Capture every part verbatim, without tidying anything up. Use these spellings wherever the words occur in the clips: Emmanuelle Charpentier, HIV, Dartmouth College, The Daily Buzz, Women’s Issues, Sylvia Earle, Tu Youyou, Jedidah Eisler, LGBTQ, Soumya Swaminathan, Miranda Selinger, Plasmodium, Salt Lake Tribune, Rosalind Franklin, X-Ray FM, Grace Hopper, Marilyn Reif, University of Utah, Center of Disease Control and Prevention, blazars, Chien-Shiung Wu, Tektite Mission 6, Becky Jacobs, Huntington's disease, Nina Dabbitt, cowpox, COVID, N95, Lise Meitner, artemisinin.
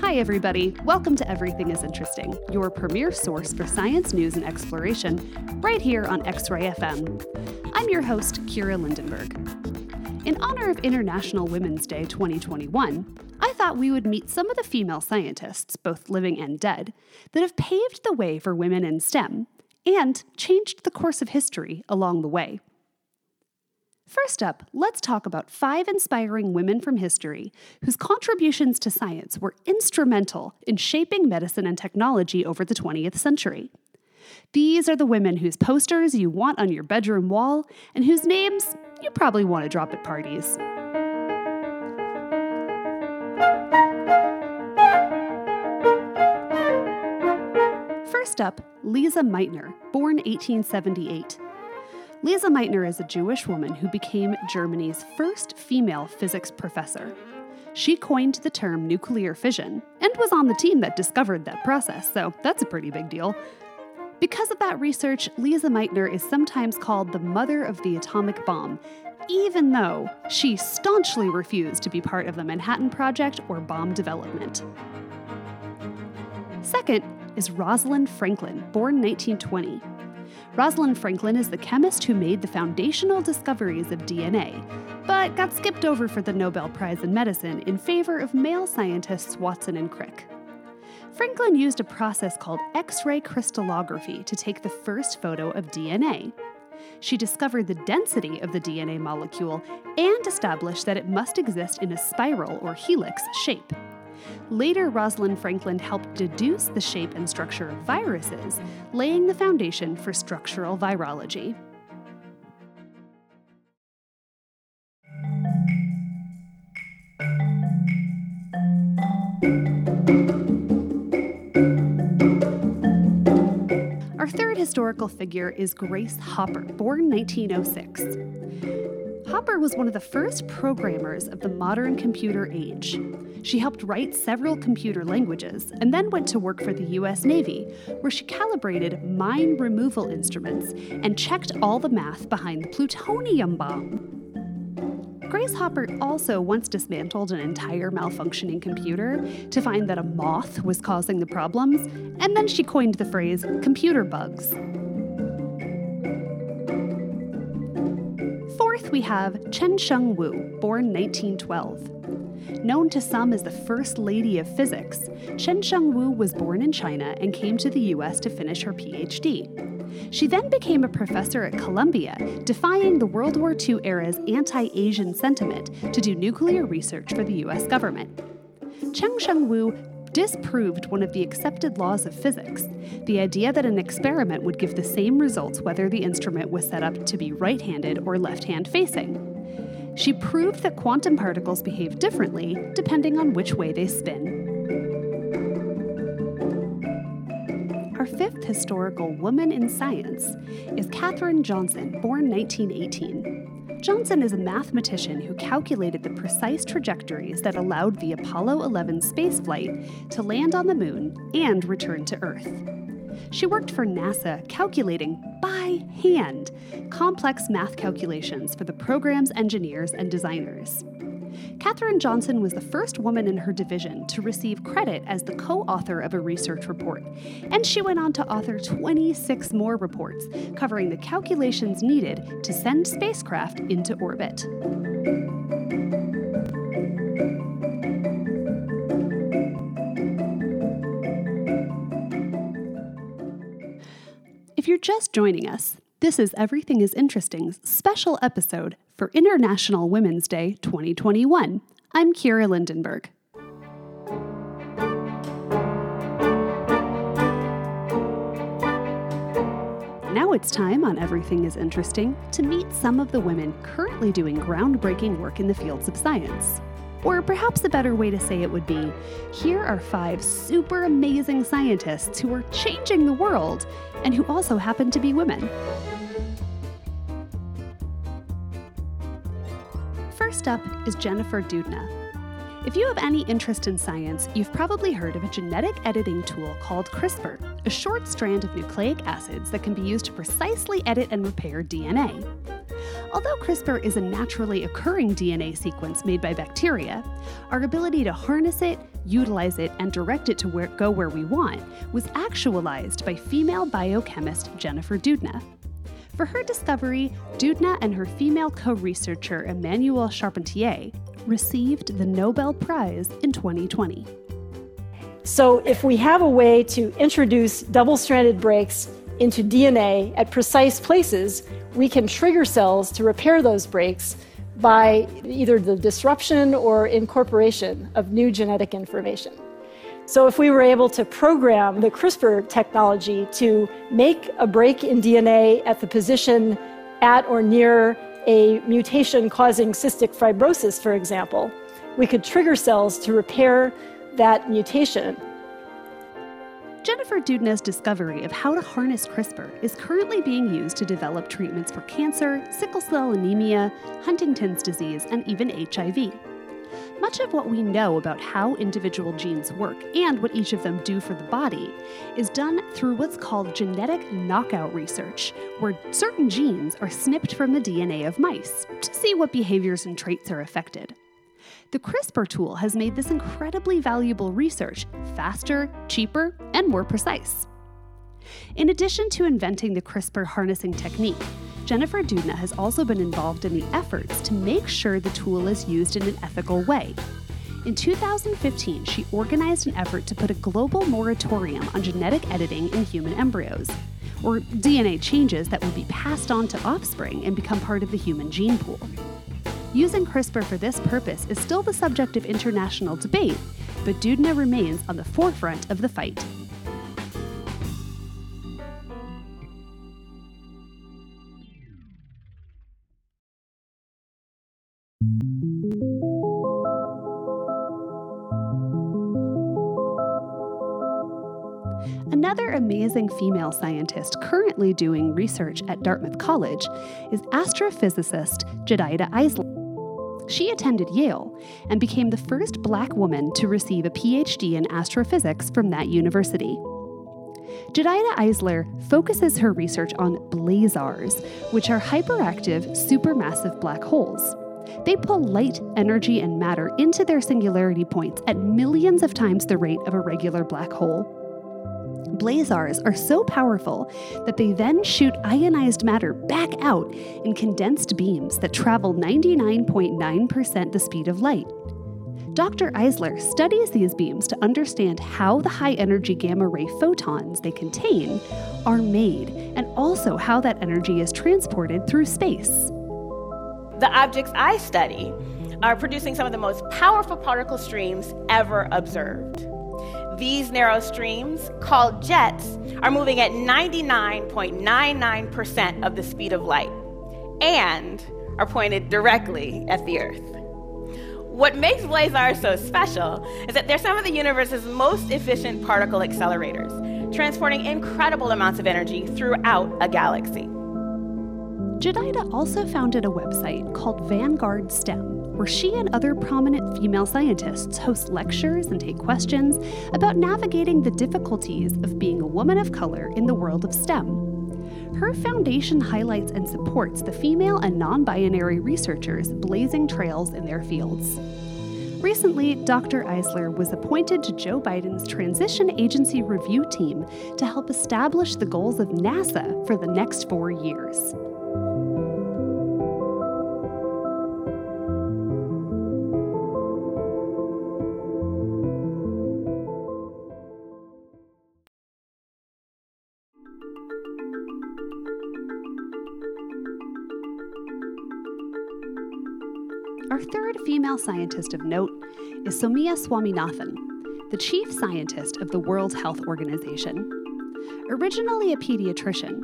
Hi, everybody. Welcome to Everything is Interesting, your premier source for science news and exploration, right here on X-Ray F M. I'm your host, Kira Lindenberg. In honor of International Women's Day twenty twenty-one, I thought we would meet some of the female scientists, both living and dead, that have paved the way for women in STEM and changed the course of history along the way. First up, let's talk about five inspiring women from history whose contributions to science were instrumental in shaping medicine and technology over the twentieth century. These are the women whose posters you want on your bedroom wall and whose names you probably want to drop at parties. First up, Lise Meitner, born eighteen seventy-eight. Lise Meitner is a Jewish woman who became Germany's first female physics professor. She coined the term nuclear fission and was on the team that discovered that process, so that's a pretty big deal. Because of that research, Lise Meitner is sometimes called the mother of the atomic bomb, even though she staunchly refused to be part of the Manhattan Project or bomb development. Second is Rosalind Franklin, born nineteen twenty. Rosalind Franklin is the chemist who made the foundational discoveries of D N A, but got skipped over for the Nobel Prize in Medicine in favor of male scientists Watson and Crick. Franklin used a process called X-ray crystallography to take the first photo of D N A. She discovered the density of the D N A molecule and established that it must exist in a spiral or helix shape. Later, Rosalind Franklin helped deduce the shape and structure of viruses, laying the foundation for structural virology. Our third historical figure is Grace Hopper, born nineteen oh six. Hopper was one of the first programmers of the modern computer age. She helped write several computer languages and then went to work for the U S Navy, where she calibrated mine removal instruments and checked all the math behind the plutonium bomb. Grace Hopper also once dismantled an entire malfunctioning computer to find that a moth was causing the problems, and then she coined the phrase computer bugs. We have Chien-Shiung Wu, born nineteen twelve. Known to some as the First Lady of Physics, Chien-Shiung Wu was born in China and came to the U S to finish her P H D. She then became a professor at Columbia, defying the World War Two era's anti-Asian sentiment to do nuclear research for the U S government. Chien-Shiung Wu disproved one of the accepted laws of physics, the idea that an experiment would give the same results whether the instrument was set up to be right-handed or left-hand facing. She proved that quantum particles behave differently depending on which way they spin. Our fifth historical woman in science is Katherine Johnson, born nineteen eighteen. Johnson is a mathematician who calculated the precise trajectories that allowed the Apollo eleven spaceflight to land on the moon and return to Earth. She worked for NASA, calculating by hand complex math calculations for the program's engineers and designers. Katherine Johnson was the first woman in her division to receive credit as the co-author of a research report, and she went on to author twenty-six more reports covering the calculations needed to send spacecraft into orbit. If you're just joining us, this is Everything is Interesting's special episode for International Women's Day twenty twenty-one. I'm Kira Lindenberg. Now it's time on Everything is Interesting to meet some of the women currently doing groundbreaking work in the fields of science. Or perhaps a better way to say it would be, here are five super amazing scientists who are changing the world and who also happen to be women. First up is Jennifer Doudna. If you have any interest in science, you've probably heard of a genetic editing tool called CRISPR, a short strand of nucleic acids that can be used to precisely edit and repair D N A. Although CRISPR is a naturally occurring D N A sequence made by bacteria, our ability to harness it, utilize it, and direct it to where, go where we want was actualized by female biochemist Jennifer Doudna. For her discovery, Doudna and her female co-researcher Emmanuelle Charpentier received the Nobel Prize in twenty twenty. So if we have a way to introduce double-stranded breaks into D N A at precise places, we can trigger cells to repair those breaks by either the disruption or incorporation of new genetic information. So if we were able to program the CRISPR technology to make a break in D N A at the position at or near a mutation causing cystic fibrosis, for example, we could trigger cells to repair that mutation. Jennifer Doudna's discovery of how to harness CRISPR is currently being used to develop treatments for cancer, sickle cell anemia, Huntington's disease, and even H I V. Much of what we know about how individual genes work and what each of them do for the body is done through what's called genetic knockout research, where certain genes are snipped from the D N A of mice to see what behaviors and traits are affected. The CRISPR tool has made this incredibly valuable research faster, cheaper, and more precise. In addition to inventing the CRISPR harnessing technique, Jennifer Doudna has also been involved in the efforts to make sure the tool is used in an ethical way. In two thousand fifteen, she organized an effort to put a global moratorium on genetic editing in human embryos, or D N A changes that would be passed on to offspring and become part of the human gene pool. Using CRISPR for this purpose is still the subject of international debate, but Doudna remains on the forefront of the fight. Another amazing female scientist currently doing research at Dartmouth College is astrophysicist Jedidah Eisler. She attended Yale and became the first Black woman to receive a P H D in astrophysics from that university. Jedidah Eisler focuses her research on blazars, which are hyperactive, supermassive black holes. They pull light, energy, and matter into their singularity points at millions of times the rate of a regular black hole. Blazars are so powerful that they then shoot ionized matter back out in condensed beams that travel ninety-nine point nine percent the speed of light. Doctor Eisler studies these beams to understand how the high-energy gamma-ray photons they contain are made, and also how that energy is transported through space. The objects I study are producing some of the most powerful particle streams ever observed. These narrow streams, called jets, are moving at ninety-nine point nine nine percent of the speed of light and are pointed directly at the Earth. What makes blazars so special is that they're some of the universe's most efficient particle accelerators, transporting incredible amounts of energy throughout a galaxy. Jedidah also founded a website called Vanguard STEM, where she and other prominent female scientists host lectures and take questions about navigating the difficulties of being a woman of color in the world of STEM. Her foundation highlights and supports the female and non-binary researchers blazing trails in their fields. Recently, Doctor Eisler was appointed to Joe Biden's Transition Agency Review Team to help establish the goals of NASA for the next four years. Our third female scientist of note is Soumya Swaminathan, the chief scientist of the World Health Organization. Originally a pediatrician,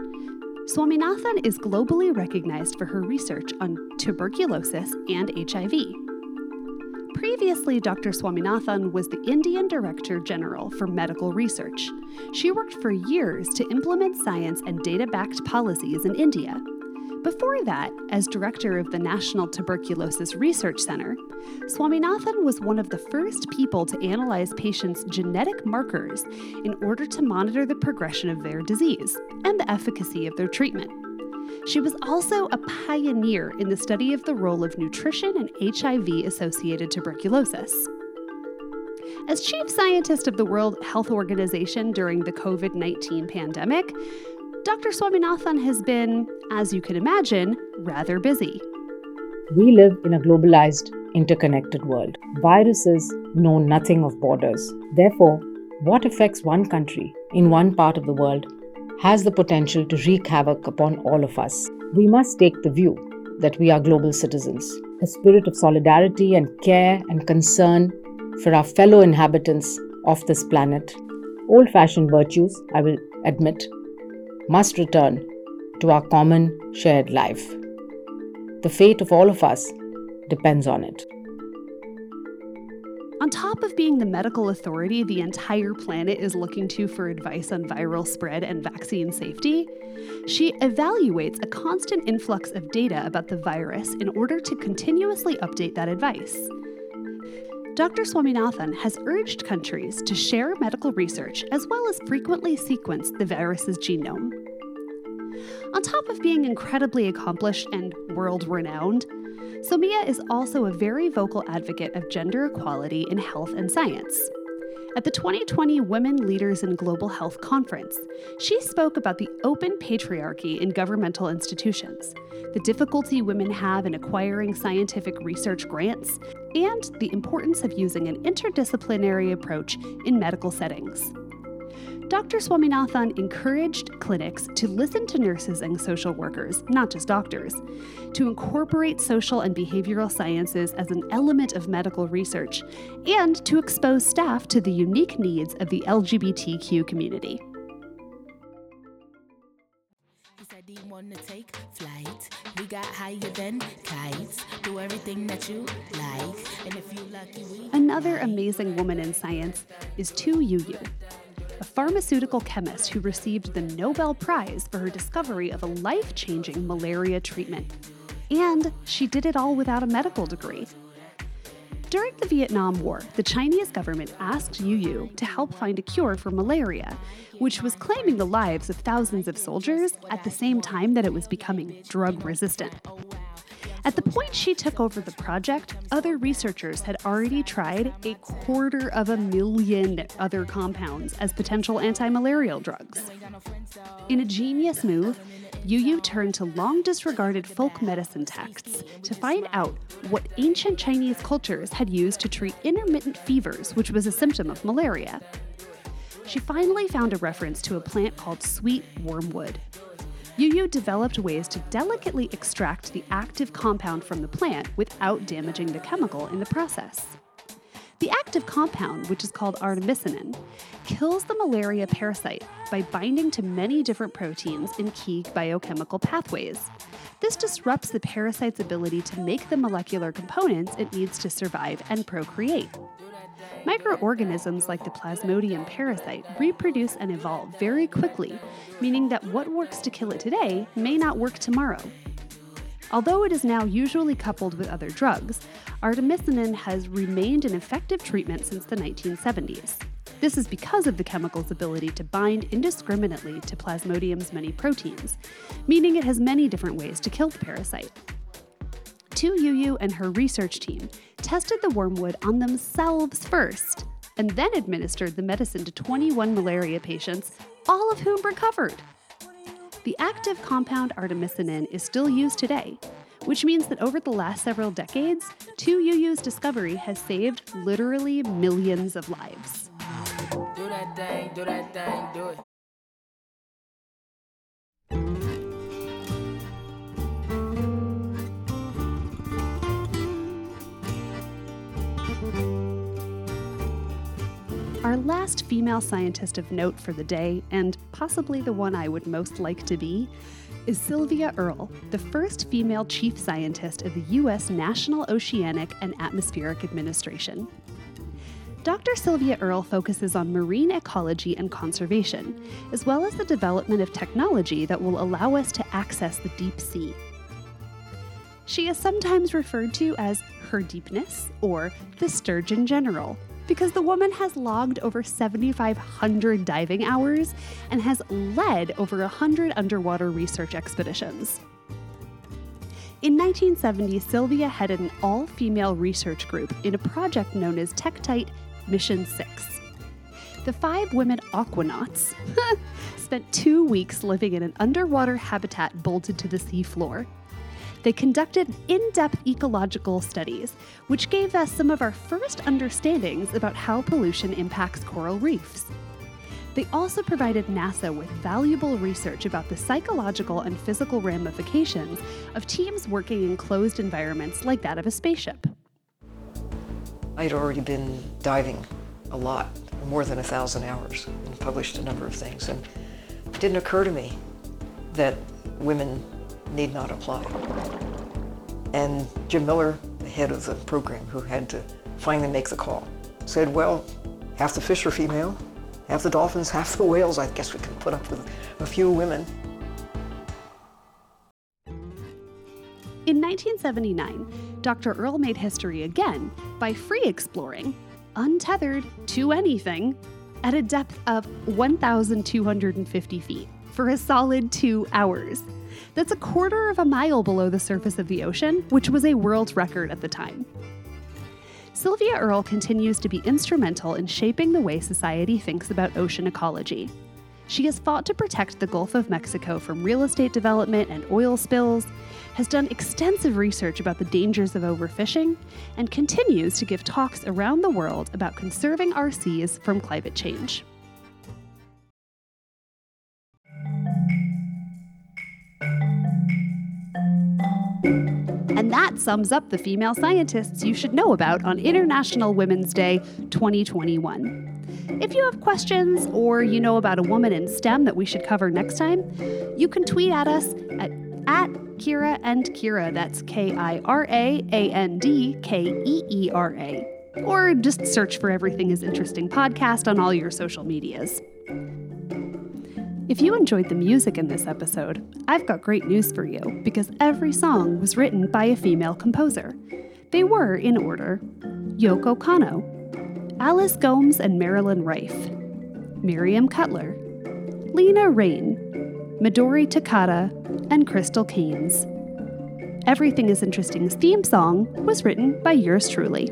Swaminathan is globally recognized for her research on tuberculosis and H I V. Previously, Doctor Swaminathan was the Indian Director General for Medical Research. She worked for years to implement science and data-backed policies in India. Before that, as director of the National Tuberculosis Research Center, Swaminathan was one of the first people to analyze patients' genetic markers in order to monitor the progression of their disease and the efficacy of their treatment. She was also a pioneer in the study of the role of nutrition and H I V-associated tuberculosis. As chief scientist of the World Health Organization during the COVID nineteen pandemic, Doctor Swaminathan has been, as you can imagine, rather busy. We live in a globalized, interconnected world. Viruses know nothing of borders. Therefore, what affects one country in one part of the world has the potential to wreak havoc upon all of us. We must take the view that we are global citizens. A spirit of solidarity and care and concern for our fellow inhabitants of this planet, old-fashioned virtues, I will admit, must return to our common shared life. The fate of all of us depends on it. On top of being the medical authority the entire planet is looking to for advice on viral spread and vaccine safety, she evaluates a constant influx of data about the virus in order to continuously update that advice. Doctor Swaminathan has urged countries to share medical research as well as frequently sequence the virus's genome. On top of being incredibly accomplished and world-renowned, Soumya is also a very vocal advocate of gender equality in health and science. At the twenty twenty Women Leaders in Global Health Conference, she spoke about the open patriarchy in governmental institutions, the difficulty women have in acquiring scientific research grants, and the importance of using an interdisciplinary approach in medical settings. Doctor Swaminathan encouraged clinics to listen to nurses and social workers, not just doctors, to incorporate social and behavioral sciences as an element of medical research, and to expose staff to the unique needs of the L G B T Q community. Wanna take flight, we got higher than kites, do everything that you like, and if you lucky we... Another amazing woman in science is Tu Youyou, a pharmaceutical chemist who received the Nobel Prize for her discovery of a life-changing malaria treatment. And she did it all without a medical degree. During the Vietnam War, the Chinese government asked Youyou to help find a cure for malaria, which was claiming the lives of thousands of soldiers at the same time that it was becoming drug-resistant. At the point she took over the project, other researchers had already tried a quarter of a million other compounds as potential anti-malarial drugs. In a genius move, Youyou turned to long-disregarded folk medicine texts to find out what ancient Chinese cultures had used to treat intermittent fevers, which was a symptom of malaria. She finally found a reference to a plant called sweet wormwood. Youyou developed ways to delicately extract the active compound from the plant without damaging the chemical in the process. The active compound, which is called artemisinin, kills the malaria parasite by binding to many different proteins in key biochemical pathways. This disrupts the parasite's ability to make the molecular components it needs to survive and procreate. Microorganisms like the Plasmodium parasite reproduce and evolve very quickly, meaning that what works to kill it today may not work tomorrow. Although it is now usually coupled with other drugs, artemisinin has remained an effective treatment since the nineteen seventies. This is because of the chemical's ability to bind indiscriminately to Plasmodium's many proteins, meaning it has many different ways to kill the parasite. Tu Youyou and her research team tested the wormwood on themselves first, and then administered the medicine to twenty-one malaria patients, all of whom recovered. The active compound artemisinin is still used today, which means that over the last several decades, Tu Youyou's discovery has saved literally millions of lives. Do that thing, do that thing, do it. Our last female scientist of note for the day, and possibly the one I would most like to be, is Sylvia Earle, the first female chief scientist of the U S National Oceanic and Atmospheric Administration. Doctor Sylvia Earle focuses on marine ecology and conservation, as well as the development of technology that will allow us to access the deep sea. She is sometimes referred to as Her Deepness or the Sturgeon General, because the woman has logged over seventy-five hundred diving hours and has led over one hundred underwater research expeditions. In nineteen seventy, Sylvia headed an all-female research group in a project known as Tektite Mission six. The five women aquanauts spent two weeks living in an underwater habitat bolted to the seafloor. They conducted in-depth ecological studies, which gave us some of our first understandings about how pollution impacts coral reefs. They also provided NASA with valuable research about the psychological and physical ramifications of teams working in closed environments like that of a spaceship. I'd already been diving a lot, more than a thousand hours, and published a number of things, and it didn't occur to me that women need not apply. And Jim Miller, the head of the program, who had to finally make the call, said, well, half the fish are female, half the dolphins, half the whales. I guess we can put up with a few women. In nineteen seventy-nine, Doctor Earle made history again by free exploring, untethered to anything, at a depth of one thousand two hundred fifty feet for a solid two hours. That's a quarter of a mile below the surface of the ocean, which was a world record at the time. Sylvia Earle continues to be instrumental in shaping the way society thinks about ocean ecology. She has fought to protect the Gulf of Mexico from real estate development and oil spills, has done extensive research about the dangers of overfishing, and continues to give talks around the world about conserving our seas from climate change. And that sums up the female scientists you should know about on International Women's Day twenty twenty-one. If you have questions or you know about a woman in STEM that we should cover next time, you can tweet at us at, at Kira and Kira, that's K I R A A N D K E E R A, or just search for Everything is Interesting podcast on all your social medias. If you enjoyed the music in this episode, I've got great news for you, because every song was written by a female composer. They were, in order, Yoko Kano, Alice Gomes and Marilyn Reif, Miriam Cutler, Lena Raine, Midori Takata, and Crystal Keynes. Everything is Interesting's theme song was written by yours truly.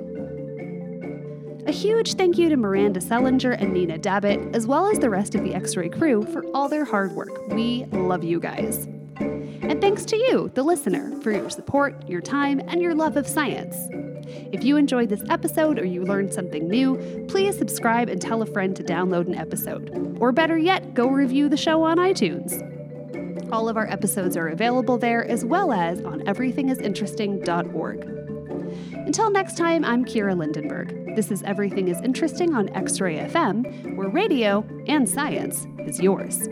A huge thank you to Miranda Selinger and Nina Dabbitt, as well as the rest of the X-Ray crew, for all their hard work. We love you guys. And thanks to you, the listener, for your support, your time, and your love of science. If you enjoyed this episode or you learned something new, please subscribe and tell a friend to download an episode. Or better yet, go review the show on iTunes. All of our episodes are available there, as well as on everything is interesting dot org. Until next time, I'm Kira Lindenberg. This is Everything is Interesting on X-Ray F M, where radio and science is yours.